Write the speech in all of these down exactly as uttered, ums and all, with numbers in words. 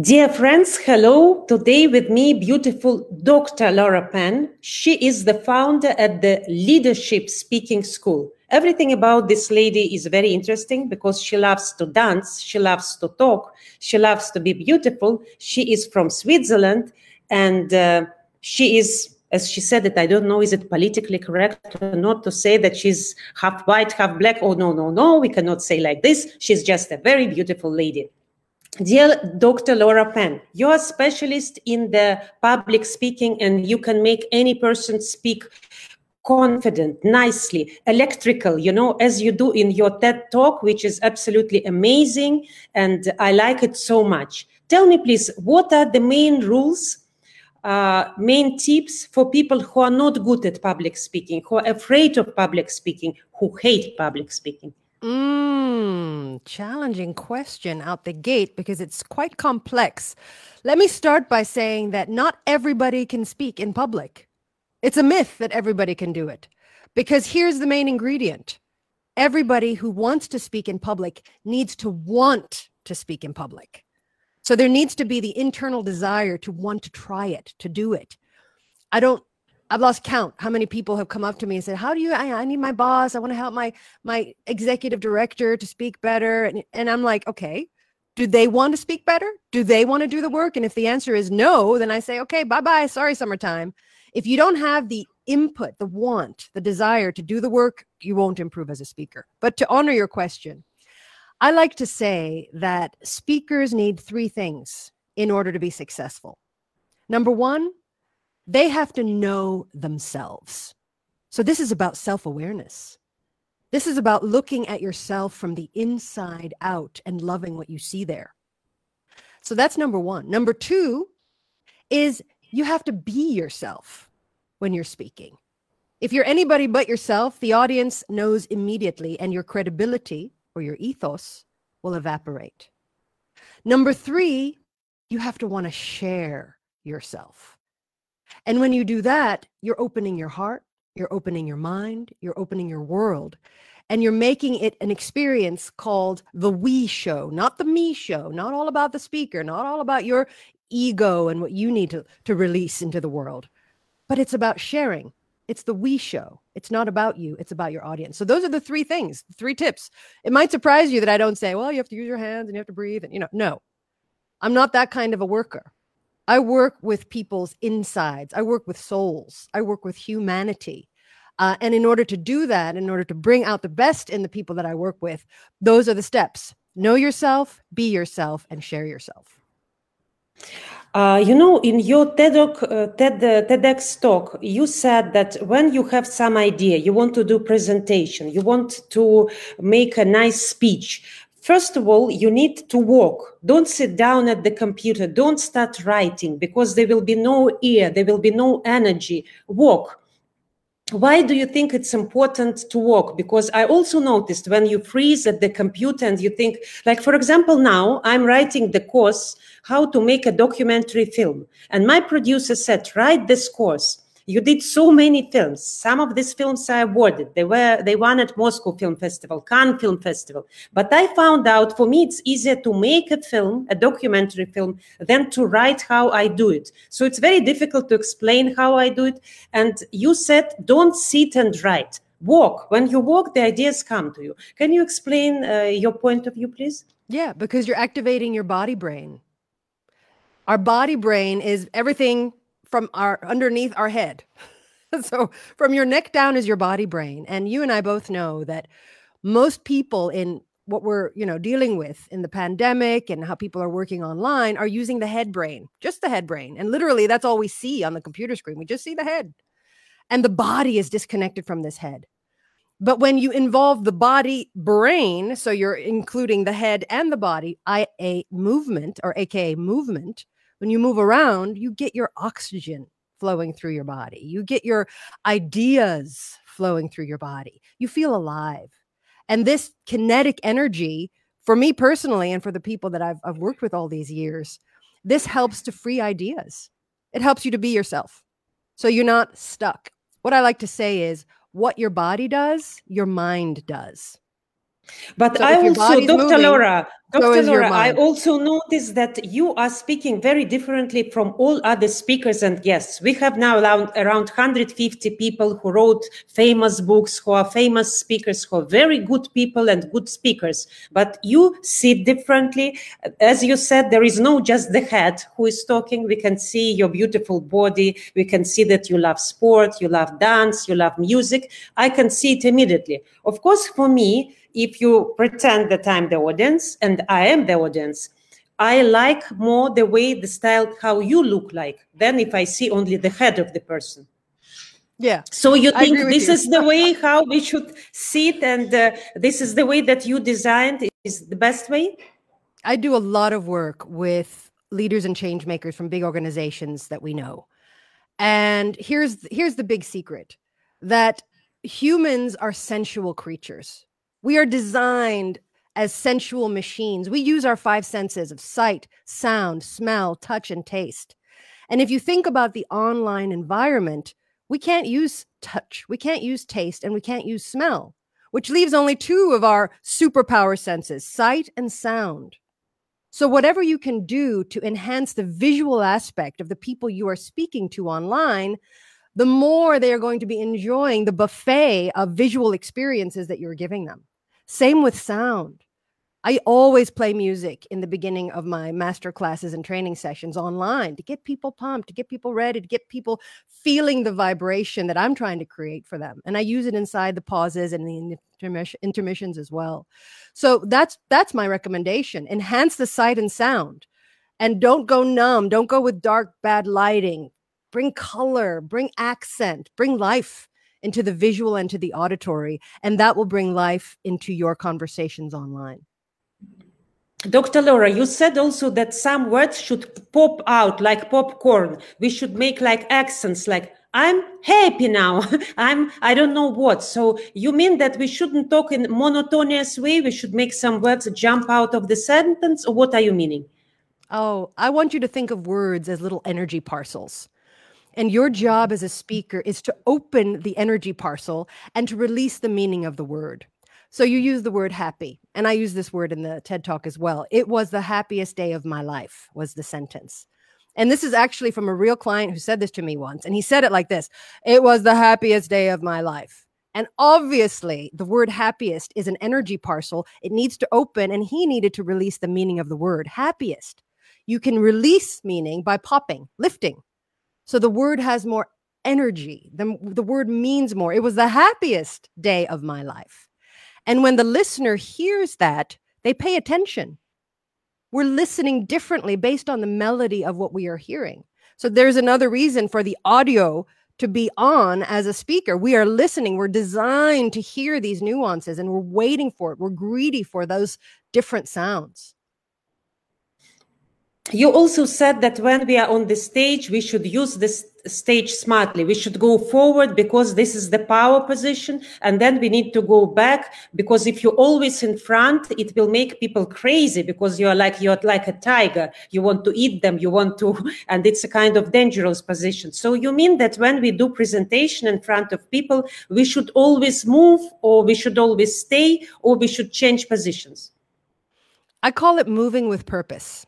Dear friends, hello. Today with me, beautiful Doctor Laura Penn. She is the founder at the Leadership Speaking School. Everything about this lady is very interesting because she loves to dance, she loves to talk, she loves to be beautiful. She is from Switzerland and uh, she is, as she said it, I don't know, is it politically correct or not to say that she's half white, half black? Oh, no, no, no, we cannot say like this. She's just a very beautiful lady. Dear Doctor Laura Penn, you're a specialist in the public speaking and you can make any person speak confident, nicely, electrical, you know, as you do in your TED Talk, which is absolutely amazing and I like it so much. Tell me, please, what are the main rules, uh, main tips for people who are not good at public speaking, who are afraid of public speaking, who hate public speaking? Mm, challenging question out the gate because it's quite complex. Let me start by saying that not everybody can speak in public. It's a myth that everybody can do it because here's the main ingredient. Everybody who wants to speak in public needs to want to speak in public. So there needs to be the internal desire to want to try it, to do it. I don't I've lost count how many people have come up to me and said, how do you, I, I need my boss. I want to help my, my executive director to speak better. And, and I'm like, okay, do they want to speak better? Do they want to do the work? And if the answer is no, then I say, okay, bye-bye. Sorry, summertime. If you don't have the input, the want, the desire to do the work, you won't improve as a speaker. But to honor your question, I like to say that speakers need three things in order to be successful. Number one, they have to know themselves. So this is about self-awareness. This is about looking at yourself from the inside out and loving what you see there. So that's number one. Number two is you have to be yourself when you're speaking. If you're anybody but yourself, the audience knows immediately and your credibility or your ethos will evaporate. Number three, you have to want to share yourself. And when you do that, you're opening your heart, you're opening your mind, you're opening your world, and you're making it an experience called the we show, not the me show, not all about the speaker, not all about your ego and what you need to, to release into the world, but it's about sharing. It's the we show. It's not about you. It's about your audience. So those are the three things, three tips. It might surprise you that I don't say, well, you have to use your hands and you have to breathe. And you know, no, I'm not that kind of a worker. I work with people's insides. I work with souls. I work with humanity. Uh, and in order to do that, in order to bring out the best in the people that I work with, those are the steps. Know yourself, be yourself, and share yourself. Uh, you know, in your TED, uh, TED, uh, TEDx talk, you said that when you have some idea, you want to do presentation, you want to make a nice speech, first of all, you need to walk. Don't sit down at the computer. Don't start writing because there will be no ear. There will be no energy. Walk. Why do you think it's important to walk? Because I also noticed when you freeze at the computer and you think, like, for example, now I'm writing the course, how to make a documentary film. And my producer said, write this course. You did so many films. Some of these films are awarded. They were they won at Moscow Film Festival, Cannes Film Festival. But I found out, for me, it's easier to make a film, a documentary film, than to write how I do it. So it's very difficult to explain how I do it. And you said, don't sit and write. Walk. When you walk, the ideas come to you. Can you explain uh, your point of view, please? Yeah, because you're activating your body brain. Our body brain is everything from our underneath our head. So from your neck down is your body brain. And you and I both know that most people in what we're, you know, dealing with in the pandemic and how people are working online are using the head brain, just the head brain. And literally that's all we see on the computer screen. We just see the head and the body is disconnected from this head. But when you involve the body brain, so you're including the head and the body, I A movement or A K A movement, when you move around, you get your oxygen flowing through your body. You get your ideas flowing through your body. You feel alive. And this kinetic energy, for me personally, and for the people that I've, I've worked with all these years, this helps to free ideas. It helps you to be yourself. So you're not stuck. What I like to say is what your body does, your mind does. But so I also, Doctor Laura, Doctor Laura, I also noticed that you are speaking very differently from all other speakers and guests. We have now around, around one hundred fifty people who wrote famous books, who are famous speakers, who are very good people and good speakers. But you sit differently. As you said, there is no just the head who is talking. We can see your beautiful body. We can see that you love sport, you love dance, you love music. I can see it immediately. Of course, for me, if you pretend that I'm the audience and I am the audience, I like more the way, the style, how you look like than if I see only the head of the person. Yeah. So you think this you. is the way how we should sit, and uh, this is the way that you designed is the best way? I do a lot of work with leaders and change makers from big organizations that we know. And here's here's the big secret, that humans are sensual creatures. We are designed as sensual machines. We use our five senses of sight, sound, smell, touch, and taste. And if you think about the online environment, we can't use touch, we can't use taste, and we can't use smell, which leaves only two of our superpower senses, sight and sound. So whatever you can do to enhance the visual aspect of the people you are speaking to online, the more they are going to be enjoying the buffet of visual experiences that you're giving them. Same with sound. I always play music in the beginning of my master classes and training sessions online to get people pumped, to get people ready, to get people feeling the vibration that I'm trying to create for them. And I use it inside the pauses and the intermiss- intermissions as well. So that's that's my recommendation. Enhance the sight and sound, and don't go numb. Don't go with dark, bad lighting. Bring color, bring accent, bring life into the visual and to the auditory, and that will bring life into your conversations online. Doctor Laura, you said also that some words should pop out like popcorn. We should make like accents, like I'm happy now, I'm I don't know what. So you mean that we shouldn't talk in monotonous way? We should make some words jump out of the sentence, or what are you meaning? Oh, I want you to think of words as little energy parcels. And your job as a speaker is to open the energy parcel and to release the meaning of the word. So you use the word happy. And I use this word in the TED Talk as well. It was the happiest day of my life was the sentence. And this is actually from a real client who said this to me once. And he said it like this. It was the happiest day of my life. And obviously, the word happiest is an energy parcel. It needs to open. And he needed to release the meaning of the word happiest. You can release meaning by popping, lifting. So the word has more energy. The, the word means more. It was the happiest day of my life. And when the listener hears that, they pay attention. We're listening differently based on the melody of what we are hearing. So there's another reason for the audio to be on as a speaker. We are listening. We're designed to hear these nuances, and we're waiting for it. We're greedy for those different sounds. You also said that when we are on the stage, we should use this stage smartly. We should go forward because this is the power position, and then we need to go back because if you're always in front, it will make people crazy because you're like you're like a tiger. You want to eat them. You want to, and it's a kind of dangerous position. So you mean that when we do presentation in front of people, we should always move, or we should always stay, or we should change positions? I call it moving with purpose.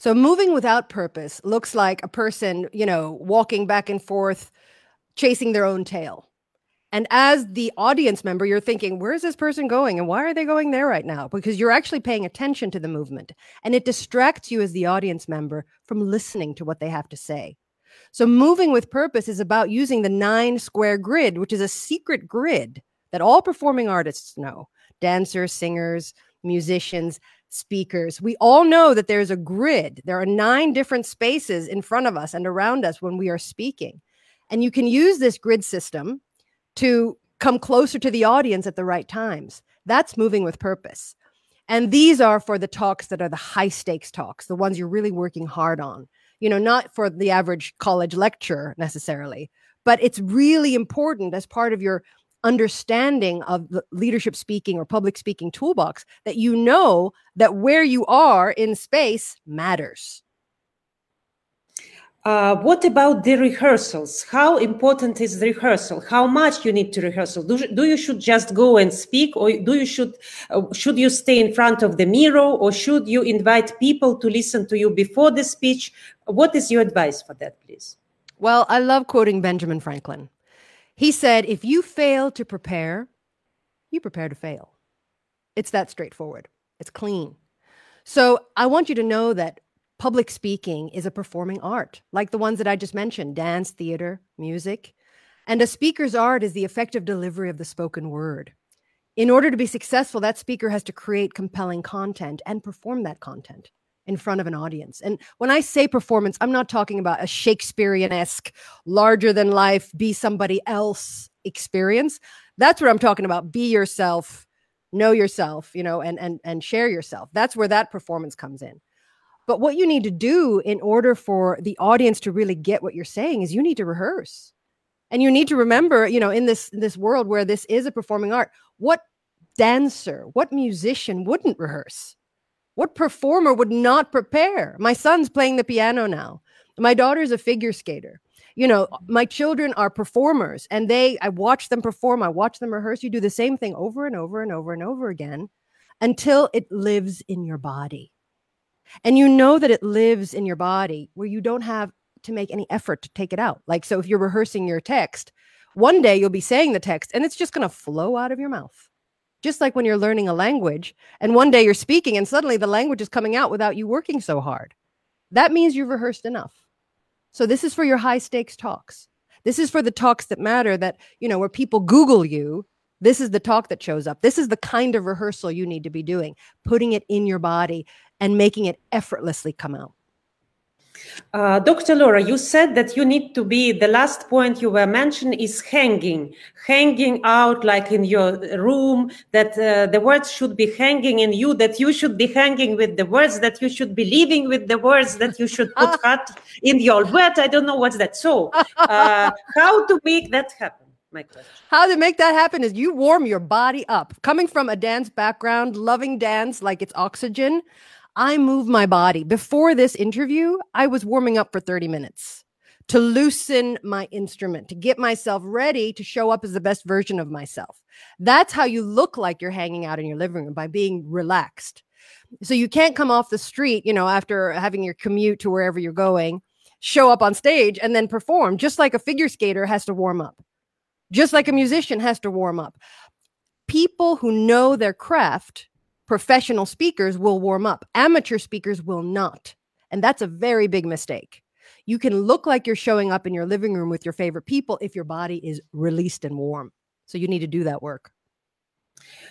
So moving without purpose looks like a person, you know, walking back and forth, chasing their own tail. And as the audience member, you're thinking, where is this person going? And why are they going there right now? Because you're actually paying attention to the movement. And it distracts you as the audience member from listening to what they have to say. So moving with purpose is about using the nine square grid, which is a secret grid that all performing artists know. Dancers, singers, musicians, speakers. We all know that there's a grid. There are nine different spaces in front of us and around us when we are speaking. And you can use this grid system to come closer to the audience at the right times. That's moving with purpose. And these are for the talks that are the high stakes talks, the ones you're really working hard on, you know, not for the average college lecture necessarily, but it's really important as part of your understanding of the leadership speaking or public speaking toolbox, that you know that where you are in space matters. Uh, what about the rehearsals? How important is the rehearsal? How much you need to rehearsal? Do, do you should just go and speak, or do you should uh, should you stay in front of the mirror, or should you invite people to listen to you before the speech? What is your advice for that, please? Well, I love quoting Benjamin Franklin. He said, if you fail to prepare, you prepare to fail. It's that straightforward. It's clean. So I want you to know that public speaking is a performing art, like the ones that I just mentioned, dance, theater, music. And a speaker's art is the effective delivery of the spoken word. In order to be successful, that speaker has to create compelling content and perform that content in front of an audience. And when I say performance, I'm not talking about a Shakespearean-esque, larger-than-life, be somebody else experience. That's what I'm talking about. Be yourself, know yourself, you know, and and and share yourself. That's where that performance comes in. But what you need to do in order for the audience to really get what you're saying is you need to rehearse. And you need to remember, you know, in this, this world where this is a performing art, what dancer, what musician wouldn't rehearse? What performer would not prepare? My son's playing the piano now. My daughter's a figure skater. You know, my children are performers, and they, I watch them perform. I watch them rehearse. You do the same thing over and over and over and over again until it lives in your body. And you know that it lives in your body where you don't have to make any effort to take it out. Like, so if you're rehearsing your text, one day you'll be saying the text and it's just going to flow out of your mouth. Just like when you're learning a language and one day you're speaking and suddenly the language is coming out without you working so hard. That means you've rehearsed enough. So this is for your high stakes talks. This is for the talks that matter, that, you know, where people Google you. This is the talk that shows up. This is the kind of rehearsal you need to be doing, putting it in your body and making it effortlessly come out. Uh, Doctor Laura, you said that you need to be, the last point you were mentioned is hanging, hanging out like in your room, that uh, the words should be hanging in you, that you should be hanging with the words, that you should be living with the words, that you should put heart in your word. I don't know what's that. So uh, how to make that happen? My question. How to make that happen is you warm your body up. Coming from a dance background, loving dance like it's oxygen, I move my body. Before this interview, I was warming up for thirty minutes to loosen my instrument, to get myself ready to show up as the best version of myself. That's how you look like you're hanging out in your living room, by being relaxed. So you can't come off the street, you know, after having your commute to wherever you're going, show up on stage and then perform, just like a figure skater has to warm up, just like a musician has to warm up. People who know their craft, professional speakers, will warm up. Amateur speakers will not. And that's a very big mistake. You can look like you're showing up in your living room with your favorite people if your body is released and warm. So you need to do that work.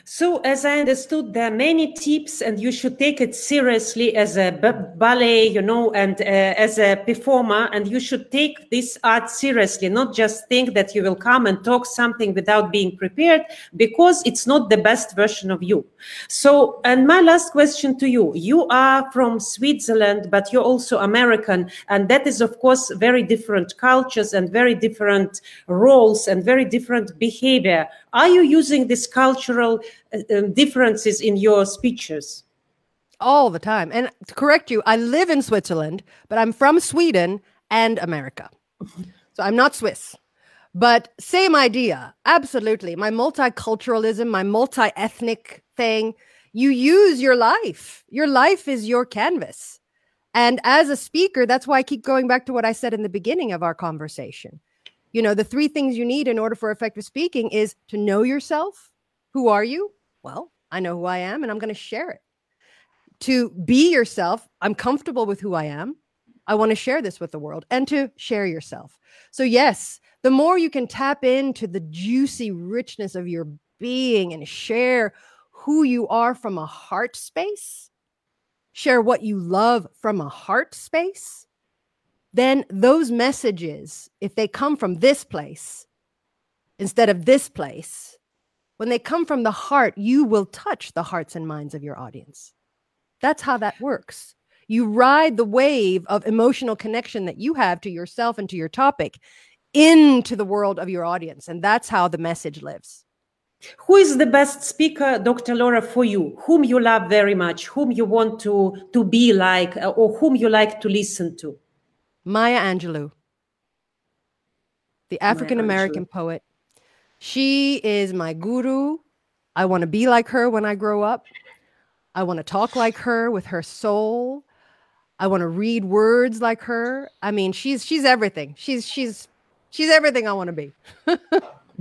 So as I understood, there are many tips and you should take it seriously as a b- ballet, you know, and uh, as a performer, and you should take this art seriously, not just think that you will come and talk something without being prepared, because it's not the best version of you. So, and my last question to you, you are from Switzerland, but you're also American, and that is, of course, very different cultures and very different roles and very different behavior. Are you using this cultural uh, differences in your speeches? All the time. And to correct you, I live in Switzerland, but I'm from Sweden and America. So I'm not Swiss, but same idea. Absolutely. My multiculturalism, my multi-ethnic thing, you use your life. Your life is your canvas. And as a speaker, that's why I keep going back to what I said in the beginning of our conversation. You know, the three things you need in order for effective speaking is to know yourself. Who are you? Well, I know who I am and I'm going to share it. To be yourself. I'm comfortable with who I am. I want to share this with the world. And to share yourself. So yes, the more you can tap into the juicy richness of your being and share who you are from a heart space, share what you love from a heart space, then those messages, if they come from this place instead of this place, when they come from the heart, you will touch the hearts and minds of your audience. That's how that works. You ride the wave of emotional connection that you have to yourself and to your topic into the world of your audience. And that's how the message lives. Who is the best speaker, Doctor Laura, for you? Whom you love very much, whom you want to, to be like, or whom you like to listen to? Maya Angelou, the African-American poet. She is my guru. I want to be like her when I grow up. I want to talk like her with her soul. I want to read words like her. I mean, she's she's everything. She's she's she's everything I want to be.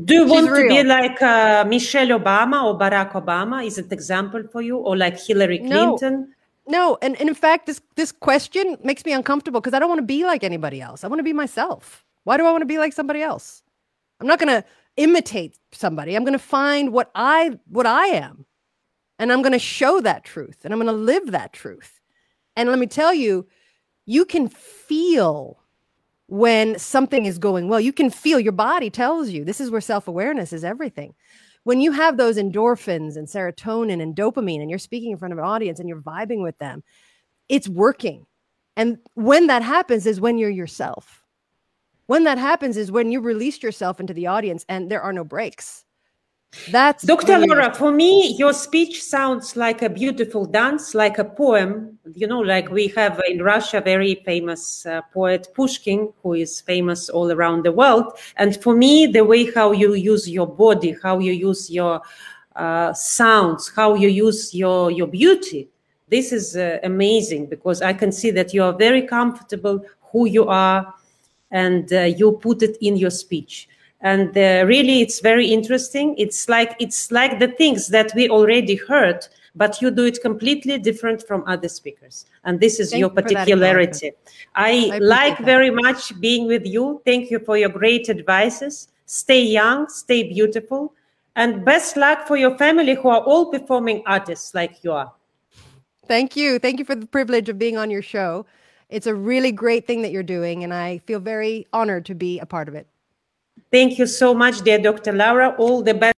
Do you want to be like uh, Michelle Obama or Barack Obama? Is it an example for you? Or like Hillary Clinton? No, no. And, and in fact, this, this question makes me uncomfortable because I don't want to be like anybody else. I want to be myself. Why do I want to be like somebody else? I'm not going to imitate somebody. I'm going to find what I what I am. And I'm going to show that truth. And I'm going to live that truth. And let me tell you, you can feel when something is going well. You can feel, your body tells you, this is where self-awareness is everything. When you have those endorphins and serotonin and dopamine and you're speaking in front of an audience and you're vibing with them, it's working. And when that happens is when you're yourself. When that happens is when you release yourself into the audience and there are no breaks. That's Doctor Laura, for me, your speech sounds like a beautiful dance, like a poem. You know, like we have in Russia, very famous uh, poet Pushkin, who is famous all around the world. And for me, the way how you use your body, how you use your uh, sounds, how you use your, your beauty, this is uh, amazing, because I can see that you are very comfortable who you are and uh, you put it in your speech. And uh, really, it's very interesting. It's like it's like the things that we already heard, but you do it completely different from other speakers. And this is Thank your particularity. You I, I like very much being with you. Thank you for your great advices. Stay young, stay beautiful, and best luck for your family who are all performing artists like you are. Thank you. Thank you for the privilege of being on your show. It's a really great thing that you're doing, and I feel very honored to be a part of it. Thank you so much, dear Doctor Laura. All the best.